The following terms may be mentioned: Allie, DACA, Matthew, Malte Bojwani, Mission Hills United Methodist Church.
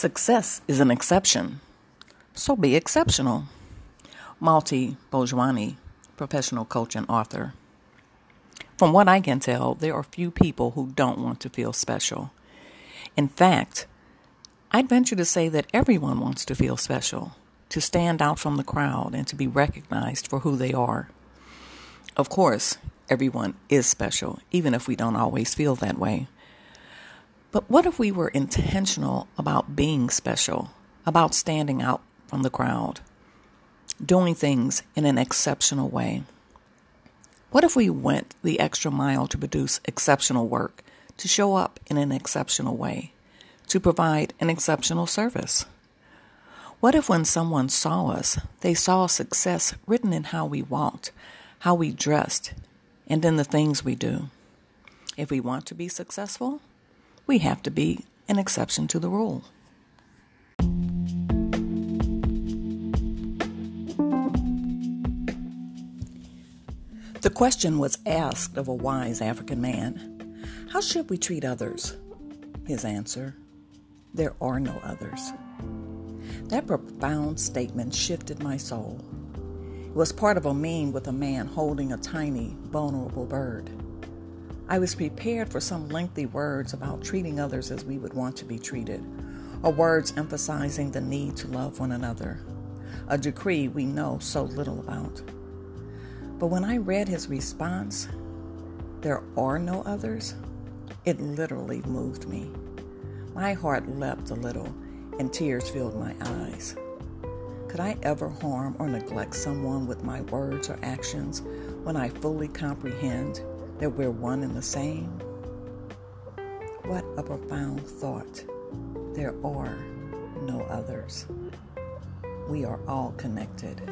Success is an exception, so be exceptional. Malte Bojwani, professional coach and author. From what I can tell, there are few people who don't want to feel special. In fact, I'd venture to say that everyone wants to feel special, to stand out from the crowd and to be recognized for who they are. Of course, everyone is special, even if we don't always feel that way. But what if we were intentional about being special, about standing out from the crowd, doing things in an exceptional way? What if we went the extra mile to produce exceptional work, to show up in an exceptional way, to provide an exceptional service? What if when someone saw us, they saw success written in how we walked, how we dressed, and in the things we do? If we want to be successful, we have to be an exception to the rule. The question was asked of a wise African man, "How should we treat others?" His answer, "There are no others." That profound statement shifted my soul. It was part of a meme with a man holding a tiny, vulnerable bird. I was prepared for some lengthy words about treating others as we would want to be treated, or words emphasizing the need to love one another, a decree we know so little about. But when I read his response, "There are no others," it literally moved me. My heart leapt a little, and tears filled my eyes. Could I ever harm or neglect someone with my words or actions when I fully comprehend that we're one and the same? What a profound thought. There are no others. We are all connected.